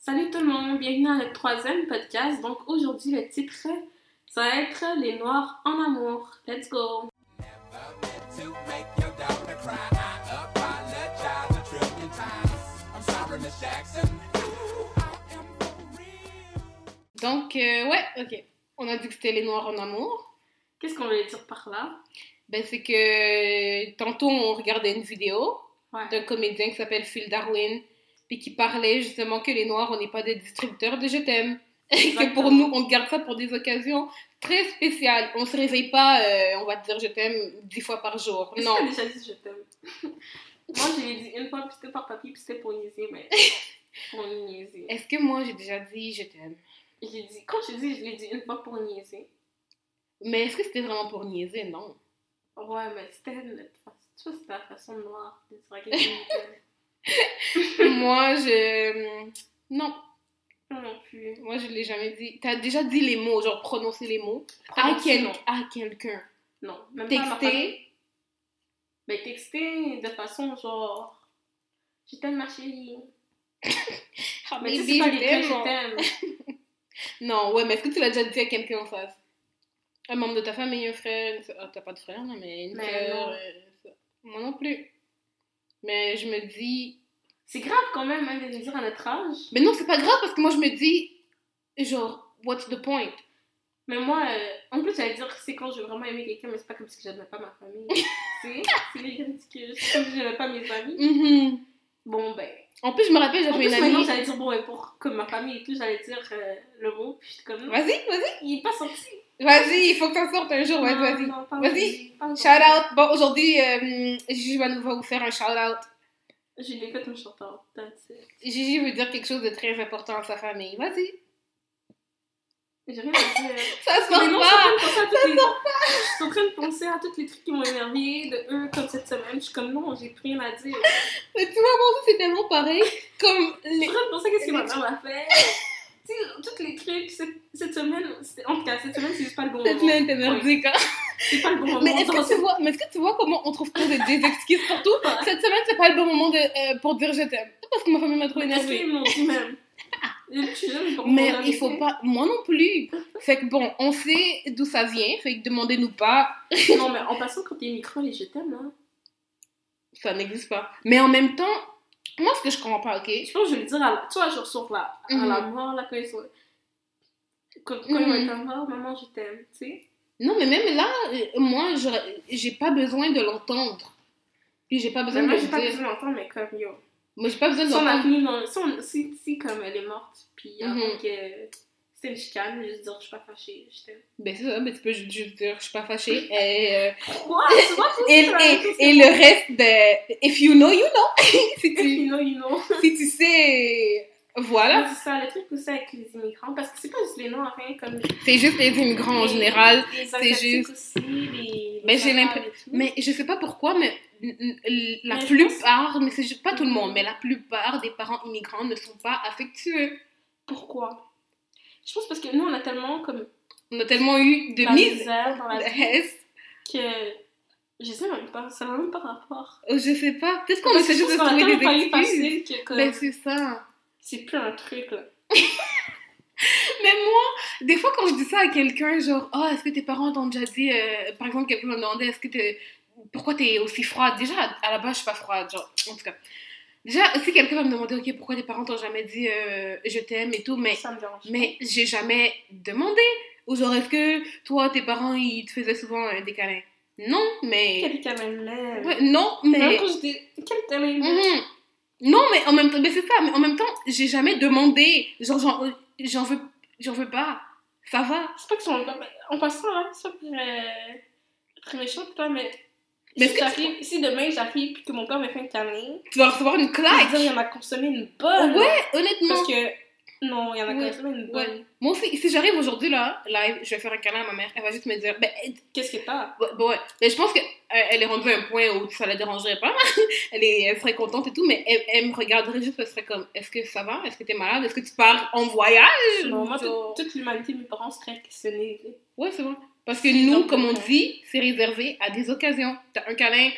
Salut tout le monde, bienvenue dans le troisième podcast. Donc aujourd'hui, le titre, ça va être Les noirs en amour. Let's go! Donc, on a dit que c'était Les noirs en amour. Qu'est-ce qu'on veut dire par là? Ben, c'est que tantôt, on regardait une vidéo d'un comédien qui s'appelle Phil Darwin. Puis qui parlait justement que les Noirs, on n'est pas des distributeurs de je t'aime. Et que pour nous, on garde ça pour des occasions très spéciales. On se réveille pas, on va te dire je t'aime 10 fois par jour. Est-ce non. Est-ce que t'as déjà dit je t'aime? Moi, je l'ai dit une fois, puis c'était par papier, puis c'était pour niaiser, mais... pour niaiser. Est-ce que moi, j'ai déjà dit je t'aime? J'ai dit... Quand je dis, je l'ai dit une fois pour niaiser. Mais est-ce que c'était vraiment pour niaiser? Non. Ouais, mais c'était la façon noire de dire que moi, je... Non. Non plus. Moi, je l'ai jamais dit. T'as déjà dit les mots, genre prononcer les mots. À quelqu'un. Non. Même texter. Ben, texter de façon genre... Je t'aime, ma chérie. Ah, mais si c'est pas quelqu'un, je t'aime. Non, ouais, mais est-ce que tu l'as déjà dit à quelqu'un en face? Un membre de ta famille, un frère... t'as pas de frère, non, mais une sœur... Moi non plus. Mais je me dis... C'est grave quand même, hein, de le dire à notre âge. Mais non, c'est pas grave parce que moi, je me dis, genre, what's the point? Mais moi, en plus, j'allais dire que c'est quand j'ai vraiment aimé quelqu'un, mais c'est pas comme si j'aimais pas ma famille. C'est ridicule. C'est comme si j'aimais pas mes amis. Mm-hmm. Bon, ben... En plus, je me rappelle, j'avais une amie... maintenant, j'allais dire, bon, ouais, pour comme ma famille et tout, j'allais dire le mot, puis j'étais comme... Vas-y. Il est pas sorti. Vas-y, il faut que ça sorte un jour, vas-y. Non, vas-y, shout-out. Bon, aujourd'hui, Gigi va nous faire un shout-out. Je l'ai fait un shout-out, that's it. Gigi veut dire quelque chose de très important à sa famille, vas-y. J'ai rien à dire. Ça sort pas. Je suis en train de penser à tous les trucs qui m'ont énervé de eux, comme cette semaine. Je suis comme, non, j'ai rien à dire. Mais tu vois, moi, c'est tellement pareil. Je suis en train de penser qu'est-ce que ma mère m'a fait. Tu sais, tous les trucs, cette semaine, en tout cas, cette semaine, c'est juste pas le bon moment. Cette semaine, t'es merdique, hein? C'est pas le bon moment. Mais est-ce que tu vois comment on trouve toujours des excuses pour tout? Cette semaine, c'est pas le bon moment pour dire je t'aime. C'est parce que ma famille m'a trop énervée. Mais il faut pas... Moi non plus. Fait que bon, on sait d'où ça vient. Fait que demandez-nous pas. Non, mais en passant, quand t'es micro, les je t'aime, là... Ça n'existe pas. Mais en même temps... Moi, ce que je comprends pas, ok? Je pense que je vais le dire à la... Tu vois, je ressors là, à la mort, là, quand ils sont... Quand ils vont être à mort, maman, je t'aime, tu sais? Non, mais même là, moi, j'ai pas besoin de l'entendre. Puis j'ai pas besoin de le dire. Moi, j'ai pas besoin de l'entendre, mais comme, yo. Moi, j'ai pas besoin de l'entendre. Si, comme, elle est morte, puis avant que... C'est une chicane, juste dire je suis pas fâchée, je t'aime. Ben c'est ça, mais tu peux juste dire je suis pas fâchée et. Quoi? Tu vois, et le reste, ben. If you know, you know! Si tu sais. Voilà. Mais c'est ça, le truc aussi avec les immigrants, parce que c'est pas juste les noms, enfin, comme. C'est juste les immigrants en général. C'est juste. Aussi, mais j'ai l'impression. Mais je sais pas pourquoi, mais la plupart, mais c'est pas tout le monde, mais la plupart des parents immigrants ne sont pas affectueux. Pourquoi? Je pense parce que nous, on a tellement eu de misère dans la vie que je sais même pas, ça n'a même pas rapport. Je sais pas, peut-être qu'on essaie juste de trouver des excuses. Ben c'est ça. C'est plus un truc là. Mais moi, des fois quand je dis ça à quelqu'un, genre, oh, est-ce que tes parents t'ont déjà dit, par exemple, quelqu'un me demandait, pourquoi t'es aussi froide? Déjà, à la base, je suis pas froide, genre, en tout cas. Déjà, si quelqu'un va me demander, ok, pourquoi tes parents t'ont jamais dit je t'aime et tout, mais j'ai jamais demandé. Ou genre, est-ce que toi, tes parents, ils te faisaient souvent des câlins? Non, mais... Quel câlin là? Ouais, non, mais... Même quand je dis, quel câlin là? Non, mais en même temps, mais c'est ça, mais en même temps, j'ai jamais demandé. Genre, j'en veux pas. Ça va. C'est pas que en passant, hein, ça pourrait... Très méchant, toi, mais... Mais si demain j'arrive puis que mon père me fait un câlin, tu vas recevoir une claque. Il m'a consommé une bonne. Ouais, honnêtement. Parce que non, il y en a consommé une bonne. Ouais. Moi aussi, si j'arrive aujourd'hui là, live, je vais faire un câlin à ma mère. Elle va juste me dire, ben qu'est-ce que t'as? Ouais. Mais je pense que elle est rendue à un point où ça la dérangerait pas. Elle serait contente et tout, mais elle me regarderait juste, elle serait comme, est-ce que ça va? Est-ce que t'es malade? Est-ce que tu pars en voyage? Non, moi, toute l'humanité, mes parents seraient questionnés. Ouais, c'est vrai. Parce que nous, comme on dit, c'est réservé à des occasions. T'as un câlin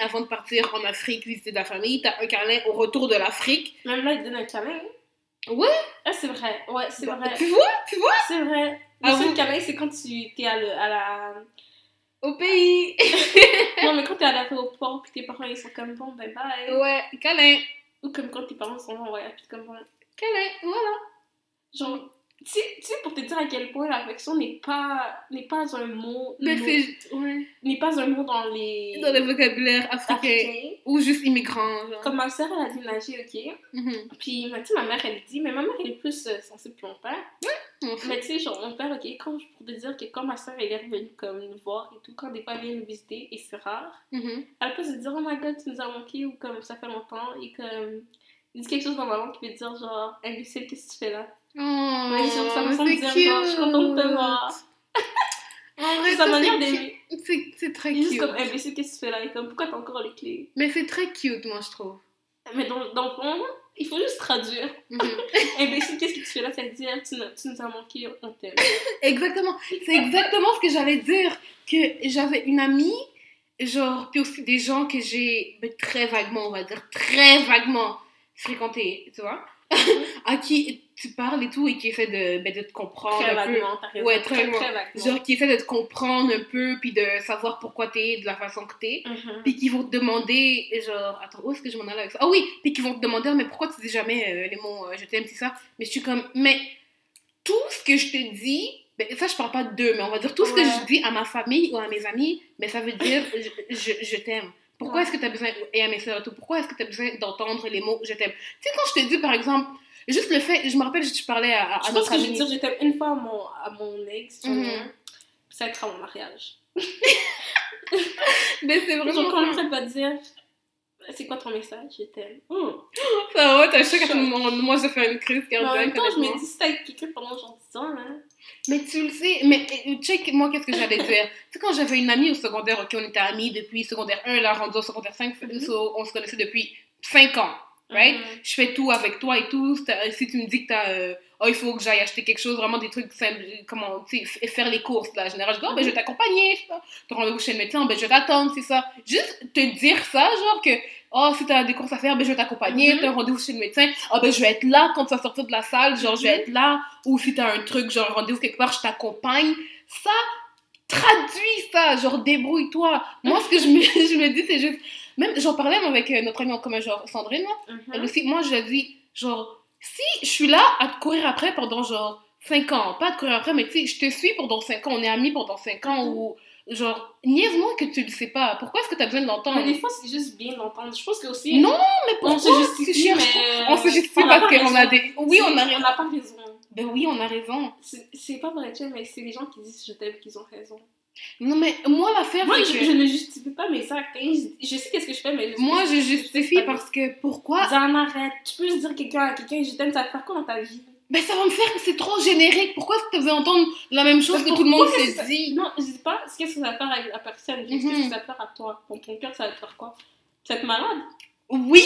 avant de partir en Afrique visiter de la famille. T'as un câlin au retour de l'Afrique. Même là, ils donnent un câlin. Ouais. Ah, c'est vrai. Ouais, c'est vrai. Tu vois? C'est vrai. Le seul câlin, c'est quand tu t'es au pays. Non, mais quand t'es à l'aéroport puis tes parents, ils sont comme bon, bye bye. Ouais, câlin. Ou comme quand tes parents sont en voyage, puis comme bon. Câlin, voilà. Genre... Tu sais, pour te dire à quel point l'affection n'est pas un mot... N'est pas un mot dans le vocabulaire africain. Ou juste immigrant, genre. Comme ma soeur, elle a déménagé, ok? Mm-hmm. Puis, tu sais, ma mère, elle dit... Mais ma mère, elle est plus sensible que mon père. Ouais. Mm-hmm. Mais tu sais, genre, mon père, ok, pour te dire que quand ma soeur, elle est revenue comme nous voir et tout, quand des fois, elle vient nous visiter, et c'est rare, mm-hmm. elle peut se dire, oh my god, tu nous as manqué, ou comme ça fait longtemps, et comme... Il dit quelque chose dans ma langue qui veut dire, genre, imbécile, qu'est-ce que tu fais là? Oh, mais genre, ça me semble dire, genre, je suis contente de te voir. En vrai, sa manière d'aimer. C'est très cute. Juste comme imbécile, qu'est-ce que tu fais là? Et comme, pourquoi t'as encore les clés? Mais c'est très cute, moi, je trouve. Mais dans le fond, il faut juste traduire. Mm-hmm. Imbécile, qu'est-ce que tu fais là? Ça veut dire, tu nous as manqué, on t'aime. Exactement. C'est exactement ce que j'allais dire. Que j'avais une amie, genre, puis aussi des gens que j'ai très vaguement fréquenté, tu vois? À qui tu parles et tout et qui essaie de te comprendre très un peu. Très vaguement. Genre qui essaie de te comprendre un peu puis de savoir pourquoi t'es de la façon que t'es, mm-hmm. puis qui vont te demander genre attends où est-ce que je m'en allais avec ça, ah oui, puis qui vont te demander mais pourquoi tu dis jamais les mots je t'aime, c'est ça, mais je suis comme mais tout ce que je te dis, ben, ça je parle pas d'eux mais on va dire tout ce que je dis à ma famille ou à mes amis, mais ça veut dire je t'aime. Pourquoi est-ce que t'as besoin, et à mes soeurs, pourquoi est-ce que t'as besoin d'entendre les mots « je t'aime » ? Tu sais, quand je te dis, par exemple, juste le fait, je me rappelle, je parlais à notre amie. Je pense que je vais dire « je t'aime » une fois à mon ex, mm-hmm. ça va être à mon mariage. Mais c'est vraiment... Genre, quand le prêtre va te dire « c'est quoi ton message ? Je t'aime. » Ça va, t'as un choc à tout le monde. Moi, je fais une crise cardiaque. Mais en même temps, je me dis « si t'as quelqu'un pendant genre 10 ans, là... » Mais tu le sais, mais check, moi, qu'est-ce que j'allais dire? Tu sais, quand j'avais une amie au secondaire, ok, on était amies depuis secondaire 1, là, rendu au secondaire 5, mm-hmm. so, on se connaissait depuis 5 ans, right? Mm-hmm. Je fais tout avec toi et tout, si tu me dis que t'as, il faut que j'aille acheter quelque chose, vraiment des trucs simples, comment, tu sais, faire les courses, là, en général, je dis, je vais t'accompagner, ça. T'as rendez-vous chez le médecin, je vais t'attendre, c'est ça. Juste te dire ça, genre que... Oh, si t'as des courses à faire, je vais t'accompagner. Mm-hmm. T'as un rendez-vous chez le médecin, je vais être là quand tu vas sortir de la salle, genre, je vais être là. Ou si t'as un truc, genre, rendez-vous quelque part, je t'accompagne. Ça, traduis ça, genre, débrouille-toi. Moi, ce que je me dis, c'est juste... Même, j'en parlais avec notre amie en commun, genre, Sandrine, mm-hmm. elle aussi. Moi, je lui ai dit, genre, si je suis là à te courir après pendant, genre, 5 ans, pas à te courir après, mais tu sais, je te suis pendant 5 ans, on est amis pendant 5 ans, mm-hmm. ou... Genre, niaise-moi que tu le sais pas. Pourquoi est-ce que t'as besoin de l'entendre? Mais des fois, c'est juste bien d'entendre. Je pense que aussi. Non, mais pourquoi? On se justifie parce qu'on a des. Oui, on a raison. On n'a pas raison. Ben oui, on a raison. C'est pas pour être chère, mais c'est les gens qui disent je t'aime qu'ils ont raison. Non, mais moi, l'affaire. Moi, je ne justifie pas mes actes. Je sais qu'est-ce que je fais, mais. Moi, je justifie parce que pourquoi? J'en arrête. Tu peux juste dire à quelqu'un je t'aime, ça va te faire quoi dans ta vie? Ben ça va me faire que c'est trop générique. Pourquoi est-ce que tu faisais entendre la même chose que tout le monde s'est dit? Non, je dis pas, qu'est-ce que ça va faire à la personne? Mm-hmm. Qu'est-ce que ça va faire à toi? Dans ton cœur, ça va te faire quoi? Tu vas être malade? Oui!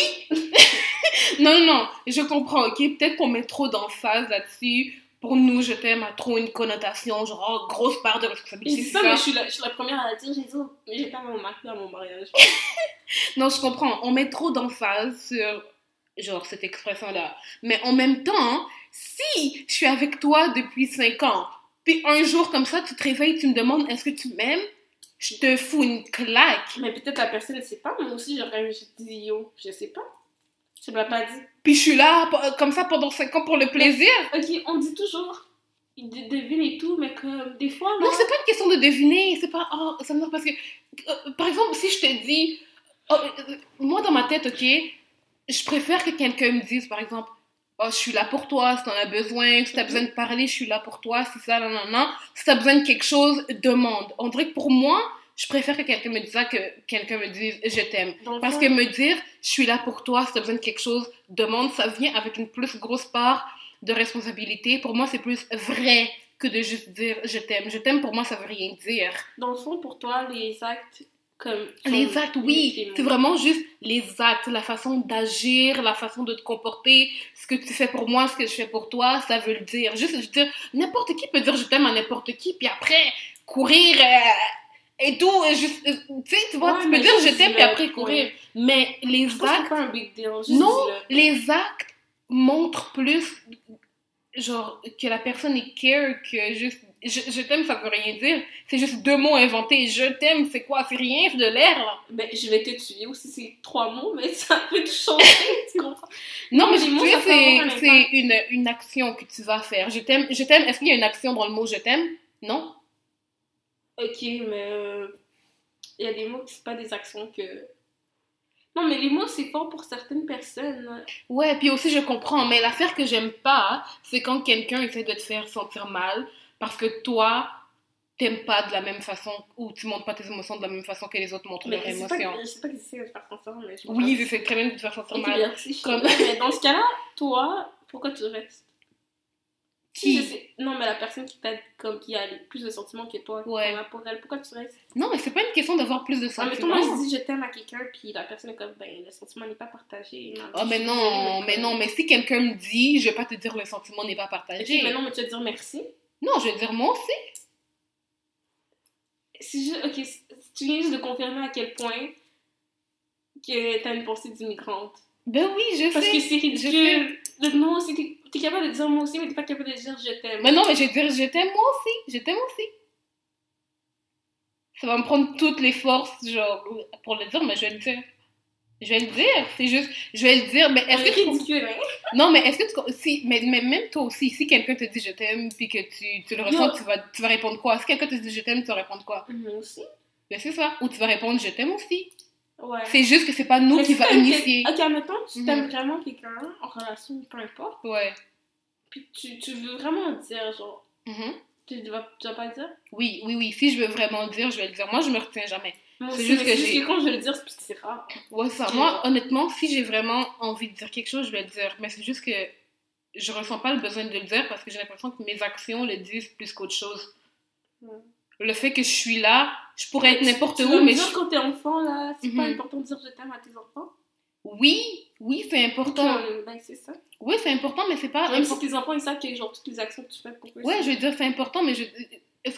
Non, je comprends, ok? Peut-être qu'on met trop d'emphase là-dessus. Pour nous, je t'aime a trop une connotation, genre grosse part de responsabilité. C'est ça, mais je suis la première à la dire, j'ai dit, mais j'ai pas mon mari à mon mariage. Non, je comprends, on met trop d'emphase sur, genre, cette expression-là. Mais en même temps, si je suis avec toi depuis 5 ans, puis un jour comme ça, tu te réveilles, tu me demandes est-ce que tu m'aimes, je te fous une claque. Mais peut-être la personne ne sait pas, moi aussi j'aurais dit yo, je sais pas. Tu ne m'as pas dit. Puis je suis là, comme ça, pendant 5 ans pour le plaisir. Mais, ok, on dit toujours, devine et tout, mais comme des fois. Là... Non, c'est pas une question de deviner, c'est pas. Oh, ça me parce que. Par exemple, si je te dis. Oh, moi dans ma tête, ok, je préfère que quelqu'un me dise, par exemple. Oh, je suis là pour toi, si t'en as besoin, si t'as besoin de parler, je suis là pour toi, si ça, non. Si t'as besoin de quelque chose, demande. On dirait que pour moi, je préfère que quelqu'un me dise ça que quelqu'un me dise je t'aime. Parce que me dire je suis là pour toi, si t'as besoin de quelque chose, demande, ça vient avec une plus grosse part de responsabilité. Pour moi, c'est plus vrai que de juste dire je t'aime. Je t'aime, pour moi, ça veut rien dire. Dans le fond, pour toi, les actes Les actes, oui, c'est vraiment juste les actes, la façon d'agir, la façon de te comporter, ce que tu fais pour moi, ce que je fais pour toi, ça veut le dire. Juste, je veux dire, n'importe qui peut dire je t'aime à n'importe qui, puis après, courir et tout, juste, tu vois, ouais, tu peux dire je t'aime, puis après courir. Ouais. Mais les actes, c'est pas un big deal, non, les actes montrent plus, genre, que la personne est care que juste... Je t'aime, ça veut rien dire. C'est juste 2 mots inventés. Je t'aime, c'est quoi? C'est rien, c'est de l'air, là. Ben, je vais te tuer aussi, c'est 3 mots, mais ça peut te changer, tu comprends? Non, mais je tuer, c'est une action que tu vas faire. Je t'aime, est-ce qu'il y a une action dans le mot je t'aime? Non? Ok, mais il y a des mots qui ne sont pas des actions que... Non, mais les mots, c'est fort pour certaines personnes. Ouais, puis aussi, je comprends, mais l'affaire que j'aime pas, c'est quand quelqu'un essaie de te faire sentir mal, parce que toi, t'aimes pas de la même façon, ou tu montres pas tes émotions de la même façon que les autres montrent leurs émotions. Je sais pas qu'ils essaient de te faire sentir mal. Oui, ils essaient très bien de te faire sentir mal. Comme... Mais dans ce cas-là, toi, pourquoi tu restes? Qui? Non, mais la personne qui t'a comme qui a plus de sentiments que toi, ouais, t'en as pour elle, pourquoi tu restes? Non, mais c'est pas une question d'avoir plus de sentiments. Ah, mais toi, moi, je dis je t'aime à quelqu'un, puis la personne est comme, ben, le sentiment n'est pas partagé. Non, oh, mais si quelqu'un me dit, je vais pas te dire le sentiment n'est pas partagé. Okay, mais non, mais tu vas dire merci. Non, je vais dire moi aussi. Ok, tu viens juste de confirmer à quel point que t'as une pensée d'immigrante. Ben oui, parce que c'est ridicule. Non, t'es capable de dire moi aussi, mais t'es pas capable de dire je t'aime. Mais non, mais je vais dire je t'aime moi aussi. Je t'aime aussi. Ça va me prendre toutes les forces, genre, pour le dire, mais je vais le dire. Je vais le dire, c'est juste, je vais le dire, mais est-ce que tu... ridicule, hein? Non, mais est-ce que tu... Si, mais même toi aussi, si quelqu'un te dit je t'aime, puis que tu le ressens, tu vas répondre quoi? Si quelqu'un te dit je t'aime, tu vas répondre quoi? Moi aussi. Ben c'est ça, ou tu vas répondre je t'aime aussi. Ouais. C'est juste que c'est pas nous mais qui va initier. Ok, admettons, tu t'aimes vraiment quelqu'un, en relation, peu importe. Ouais. Puis tu veux vraiment dire, genre... Mm-hmm. Tu vas pas le dire? Oui, si je veux vraiment le dire, je vais le dire. Moi, je me retiens jamais. Moi c'est aussi, juste que j'ai... quand je vais le dire, c'est rare. Ouais, ça. Moi, honnêtement, si j'ai vraiment envie de dire quelque chose, je vais le dire. Mais c'est juste que je ressens pas le besoin de le dire parce que j'ai l'impression que mes actions le disent plus qu'autre chose. Ouais. Le fait que je suis là, je pourrais être n'importe où, mais je... Tu veux dire quand t'es enfant, là, c'est pas important de dire je t'aime à tes enfants? Oui, c'est important. Ben, c'est ça. Oui, c'est important, mais c'est pas... Même si tes enfants, ils savent que genre toutes les actions que tu fais pour eux... Ouais, je veux dire, c'est important, mais ce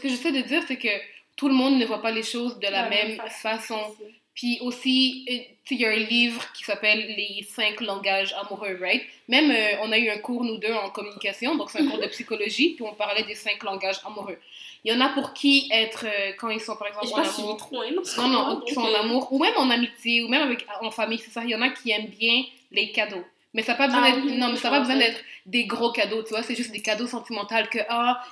que j'essaie de dire, c'est que tout le monde ne voit pas les choses de la même façon. Puis aussi, il y a un livre qui s'appelle « Les 5 langages amoureux », right? Même, on a eu un cours, nous deux, en communication, donc c'est un cours de psychologie, puis on parlait des 5 langages amoureux. Il y en a pour qui être, quand ils sont, par exemple, en amour... qui sont en amour, ou même en amitié, ou même en famille, c'est ça. Il y en a qui aiment bien les cadeaux. Mais ça n'a pas besoin d'être... Oui, non, mais ça n'a pas besoin d'être des gros cadeaux, tu vois. C'est juste des cadeaux sentimentaux que,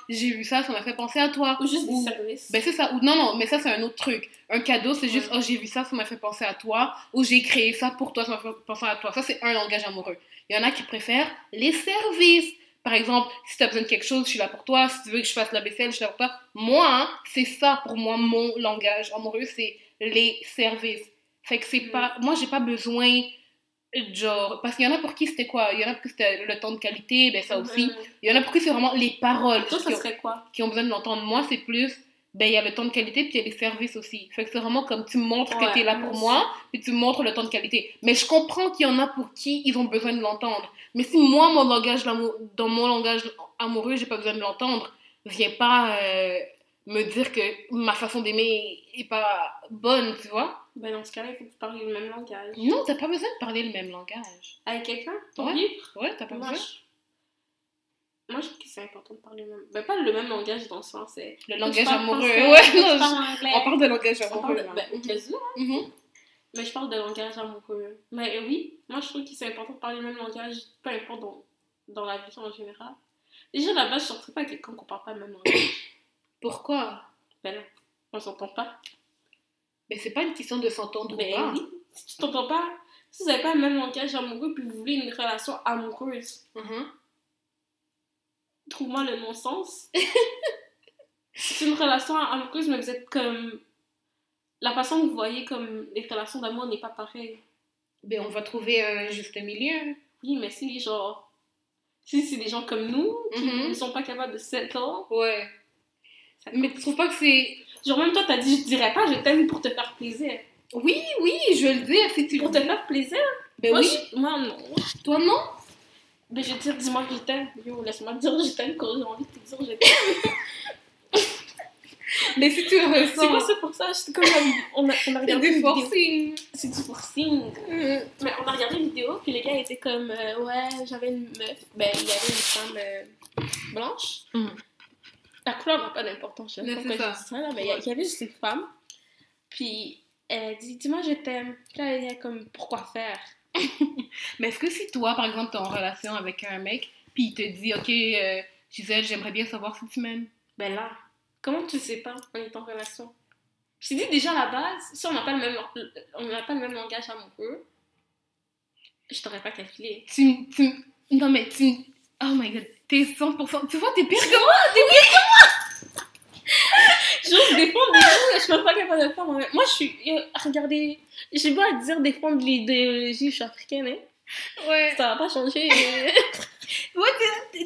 j'ai vu ça, ça m'a fait penser à toi. Ou juste des services. Ben, c'est ça. Ou non, mais ça, c'est un autre truc. Un cadeau, c'est juste, j'ai vu ça, ça m'a fait penser à toi. Ou j'ai créé ça pour toi, ça m'a fait penser à toi. Ça, c'est un langage amoureux. Il y en a qui préfèrent les services. Par exemple, si tu as besoin de quelque chose, je suis là pour toi. Si tu veux que je fasse la vaisselle, je suis là pour toi. Moi, c'est ça pour moi, mon langage amoureux, c'est les services. Fait que c'est pas... Moi, j'ai pas besoin... Genre, parce qu'il y en a pour qui c'était quoi? Il y en a pour qui c'était le temps de qualité, ben ça aussi. Il y en a pour qui c'est vraiment les paroles. Toi, ça serait quoi? Qui ont besoin de l'entendre. Moi, c'est plus, ben il y a le temps de qualité, puis il y a les services aussi. Fait que c'est vraiment comme tu montres que t'es là pour moi, puis tu montres le temps de qualité. Mais je comprends qu'il y en a pour qui ils ont besoin de l'entendre. Mais si moi, dans mon langage amoureux, j'ai pas besoin de l'entendre, viens pas me dire que ma façon d'aimer est pas bonne, tu vois? Ben dans ce cas-là, il faut que tu parles le même langage. Non, t'as pas besoin de parler le même langage. Avec quelqu'un? Pour vivre? Ouais, t'as pas besoin. Moi, je trouve que c'est important de parler le même... Ben pas le même langage dans le sens, c'est... Le langage amoureux, on parle de langage amoureux. Mais je parle de langage amoureux. Mais oui, moi, je trouve que c'est important de parler le même langage, peu importe dans la vie en général. Déjà, là-bas, je ne sortirais pas à quelqu'un qu'on parle pas le même langage. Pourquoi? Ben non, on s'entend pas. Mais c'est pas une question de s'entendre ou pas. Oui. Si tu t'entends pas, si vous n'avez pas le même langage amoureux puis vous voulez une relation amoureuse, trouve-moi le non-sens. C'est une relation amoureuse, mais vous êtes comme... La façon que vous voyez comme les relations d'amour n'est pas pareille. Ben on va trouver un juste milieu. Oui, mais si c'est des gens comme nous qui ne sont pas capables de s'entendre... Ouais. Mais tu trouves pas que c'est... Genre, même toi, t'as dit, je dirais pas, je t'aime pour te faire plaisir. Oui, oui, je vais le dire si tu Pour te faire plaisir? Ben moi, oui. Moi, non. Toi, non? Ben, je vais te dire, dis-moi que je t'aime. Yo, laisse-moi te dire, je t'aime quand j'ai envie de te dire, je t'aime. Mais si tu ressens. C'est quoi ça pour ça? C'est comme on a regardé une vidéo. C'est du forcing. Mais on a regardé une vidéo, puis les gars étaient comme, ouais, j'avais une meuf. Ben, il y avait une femme blanche. Mm. La couleur n'a pas d'importance. Je ne sais pas. Mais il y avait juste une femme. Puis elle dit, dis-moi, je t'aime. Puis là, elle est comme, pourquoi faire? Mais est-ce que si toi, par exemple, t'es en relation avec un mec, puis il te dit, ok, Gisèle, j'aimerais bien savoir si tu m'aimes. Ben là, comment tu sais pas on est en relation? Je t'ai dit déjà à la base, si on n'a pas le même langage amoureux, je t'aurais pas calculé. Non, mais tu... Oh my God, t'es 100%... Tu vois, t'es pire que moi! T'es pire que moi! Genre, défendre des choses, je suis même pas capable de faire moi-même. Moi, je suis... Regardez, j'ai beau à dire défendre l'idéologie, je suis africaine, hein? Ouais. Ça va pas changer. Ouais,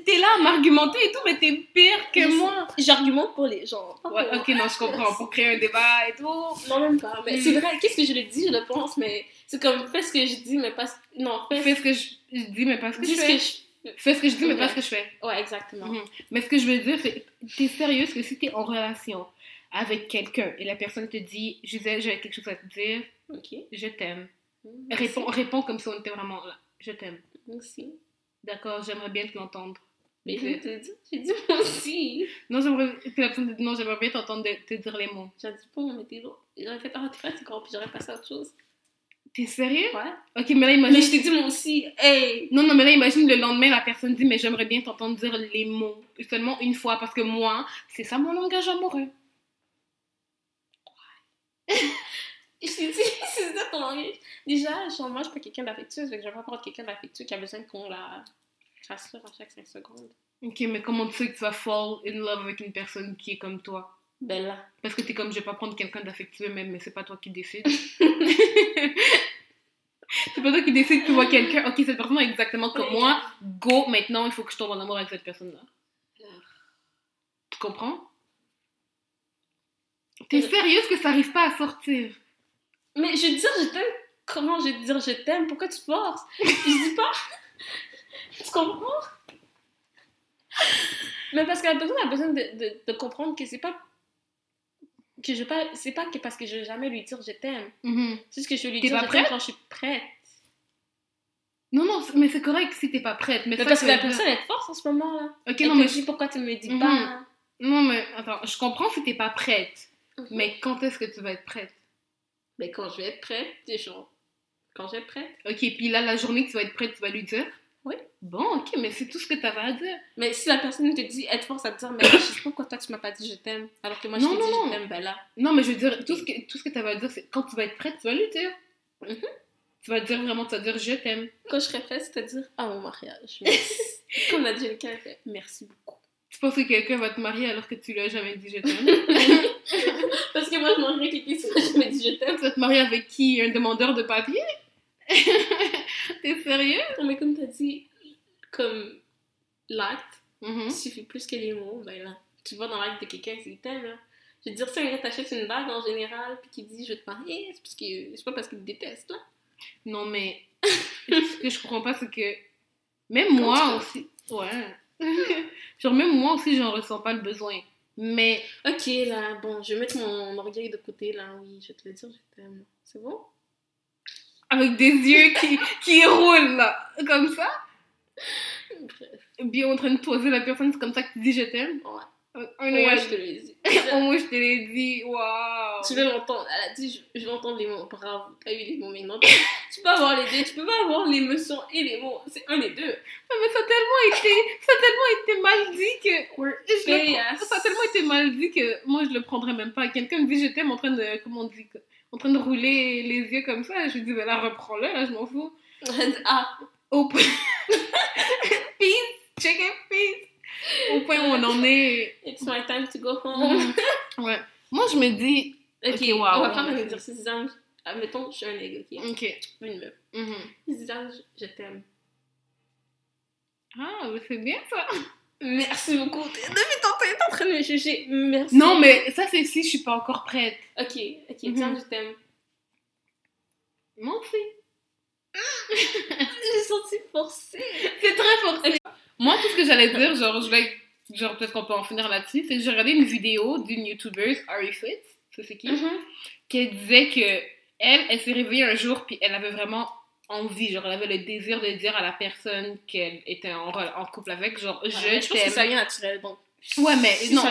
t'es là à m'argumenter et tout, mais t'es pire que moi. J'argumente pour les gens. Ouais, ok, non, je comprends. Pour créer un débat et tout. Non, même pas. Mais c'est vrai, qu'est-ce que je le dis, je le pense, mais... C'est comme, fais ce que je dis, mais pas... Non, fais ce que je dis, mais pas ce que je fais. Fais ce que je dis, mais pas ce que je fais. Ouais, exactement. Mm-hmm. Mais ce que je veux dire, c'est t'es sérieuse que si t'es en relation avec quelqu'un et la personne te dit « Gisèle, j'ai quelque chose à te dire. Okay. Je t'aime. Mm-hmm. » Réponds comme si on était vraiment là. « Je t'aime. » Merci. D'accord, j'aimerais bien te l'entendre. Mais je te dis, j'ai dit « Moi aussi. » Non, j'aimerais bien t'entendre te dire les mots. J'ai dit « Bon, mais t'es lourd. » J'aurais fait « Ah, t'es fatiguant. » Puis j'aurais passé à autre chose. T'es sérieux? Ouais. Ok, mais là, imagine... Mais je t'ai dit, moi aussi, hey! Non, mais là, imagine, le lendemain, la personne dit, mais j'aimerais bien t'entendre dire les mots. Seulement une fois, parce que moi, c'est ça mon langage amoureux. Ouais. Je t'ai dit, c'est ça ton langage. Déjà, genre, moi, je suis pas quelqu'un d'affectueux, donc je vais pas prendre quelqu'un d'affectueux qui a besoin qu'on la rassure à chaque 5 secondes. Ok, mais comment tu sais que tu vas fall in love avec une personne qui est comme toi? Ben là. Parce que t'es comme, je vais pas prendre quelqu'un d'affectueux même, mais c'est pas toi qui décide. C'est pas toi qui décide, tu vois quelqu'un, ok, cette personne est exactement comme moi, go, maintenant, il faut que je tombe en amour avec cette personne-là. Tu comprends? T'es sérieuse que ça arrive pas à sortir? Mais je veux dire, je t'aime, comment je vais te dire je t'aime? Pourquoi tu forces? Je dis pas. Tu comprends? Mais parce que la personne a besoin de comprendre que c'est pas... Que je pas, c'est pas que parce que je vais jamais lui dire je t'aime. Mm-hmm. C'est juste que je lui dis je t'aime quand je suis prête. Non, mais c'est correct si t'es pas prête. Mais parce que la personne est forte en ce moment là. Ok, et non, mais je dis pourquoi tu me dis pas. Hein. Non, mais attends, je comprends si t'es pas prête. Mm-hmm. Mais quand est-ce que tu vas être prête? Ben quand je vais être prête, c'est genre. Quand je vais être prête. Ok, puis là, la journée que tu vas être prête, tu vas lui dire. Oui. Bon, ok, mais c'est tout ce que t'avais à dire. Mais si la personne te dit, elle te force à te dire, mais je sais pas pourquoi toi tu m'as pas dit je t'aime, alors que moi je t'ai dit je t'aime, ben là. Non, mais je veux dire, tout ce que t'avais à dire, c'est quand tu vas être prête, tu vas lui dire. Mm-hmm. Tu vas dire vraiment, tu vas dire je t'aime. Quand je serai prête, c'est te dire, ah mon mariage. Comme on a dit, quelqu'un fait, merci beaucoup. Tu penses que quelqu'un va te marier alors que tu lui as jamais dit je t'aime? Parce que moi je mangerais quelqu'un si je me dis je t'aime. Tu vas te marier avec qui? Un demandeur de papier? T'es sérieux? Non, mais comme t'as dit, comme l'acte, mm-hmm. suffit plus que les mots, ben là, tu vas dans l'acte de quelqu'un, c'est t'aime, là. Je veux dire, si un gars t'achète une bague en général, puis qu'il dit je vais te marier, c'est parce que, c'est pas parce qu'il te déteste, là. Non, mais ce que je comprends pas, c'est que même quand moi aussi, ouais, genre même moi aussi, j'en ressens pas le besoin. Mais, ok, là, bon, je vais mettre mon orgueil de côté, là, oui, je vais te le dire, je t'aime, c'est bon? Avec des yeux qui roulent, là, comme ça. Bien en train de toiser la personne, c'est comme ça que tu dis je t'aime. Ouais. Moi, je te l'ai dit. Moi, je te l'ai dit, waouh. Tu veux l'entendre, elle a dit, je veux entendre les mots, bravo, t'as eu les mots, mais non. Tu peux avoir les deux, tu peux pas avoir l'émotion et les mots, c'est un des deux. Mais ça a tellement été mal dit que... Ça a tellement été mal dit que moi, je le prendrais même pas. Quelqu'un me dit je t'aime en train de, comment on dit... en train de rouler les yeux comme ça, je lui dis ben là reprends-le, là je m'en fous. Ah, au point peace, check it, peace. Au point où on en est. It's my time to go home. Ouais. Moi je me dis ok, wow, on va faire un exercice d'ange. Admettons je suis un aigle, ok. Une meuf. Mm-hmm. Dis ange, je t'aime. Ah, mais c'est bien ça. Merci beaucoup. T'es en train de me juger. Merci. Non, mais ça, c'est si je suis pas encore prête. Ok, tiens, je t'aime. M'en fous. J'ai senti forcé. C'est très forcé. Okay. Moi, tout ce que j'allais dire, genre peut-être qu'on peut en finir là-dessus, c'est que j'ai regardé une vidéo d'une youtubeuse, Ari Fitz, c'est qui, qui disait que elle s'est réveillée un jour, puis elle avait vraiment envie, genre elle avait le désir de dire à la personne qu'elle était en couple avec, genre je t'aime. Je pense que ça vient naturellement. Ouais, mais si non,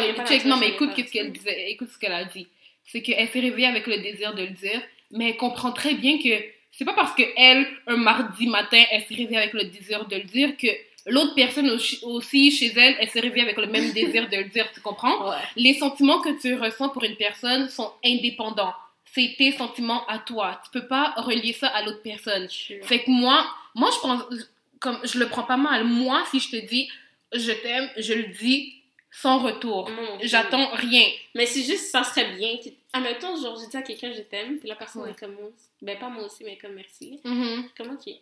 mais écoute ce qu'elle disait, écoute ce qu'elle a dit. C'est qu'elle s'est réveillée avec le désir de le dire, mais elle comprend très bien que c'est pas parce qu'elle, un mardi matin, elle s'est réveillée avec le désir de le dire que l'autre personne aussi chez elle, elle s'est réveillée avec le même désir de le dire, tu comprends? Ouais. Les sentiments que tu ressens pour une personne sont indépendants. C'est tes sentiments à toi. Tu peux pas relier ça à l'autre personne. Sure. Fait que moi je pense, comme je le prends pas mal. Moi, si je te dis je t'aime, je le dis sans retour. J'attends rien. Mais c'est juste, ça serait bien. En même temps, genre, je dis à quelqu'un je t'aime, puis la personne est comme, ben pas moi aussi, mais comme merci. Comme ok.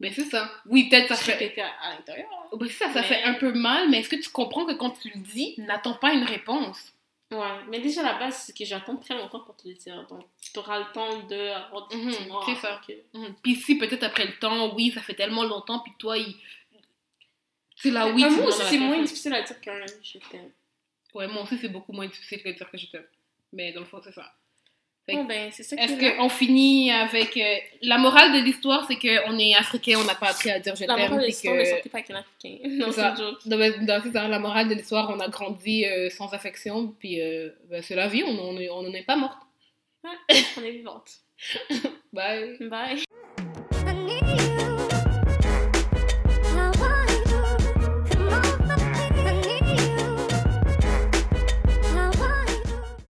Ben c'est ça. Oui, peut-être ça serait. À l'intérieur. Ben c'est ça, ça fait un peu mal, mais est-ce que tu comprends que quand tu le dis, n'attends pas une réponse? Ouais, mais déjà à la base, c'est que j'attends très longtemps pour te le dire, donc t'auras le temps d'avoir des sentiments. C'est ça. Puis si peut-être après le temps, oui, ça fait tellement longtemps, puis toi, c'est là, oui, tu vois. C'est moins difficile à dire que je t'aime. Ouais, moi aussi, c'est beaucoup moins difficile que de dire que je t'aime. Mais dans le fond, c'est ça. Bon, ben, c'est ça. Est-ce qu'on finit avec. La morale de l'histoire, c'est qu'on est africain, on n'a pas appris à dire je t'aime. La morale de l'histoire, ne sortait pas qu'un africain. Non, c'est une joke. Non, c'est ça. La morale de l'histoire, on a grandi sans affection, puis ben, c'est la vie, on n'en est pas morte. Ouais, on est vivante. Bye. Bye.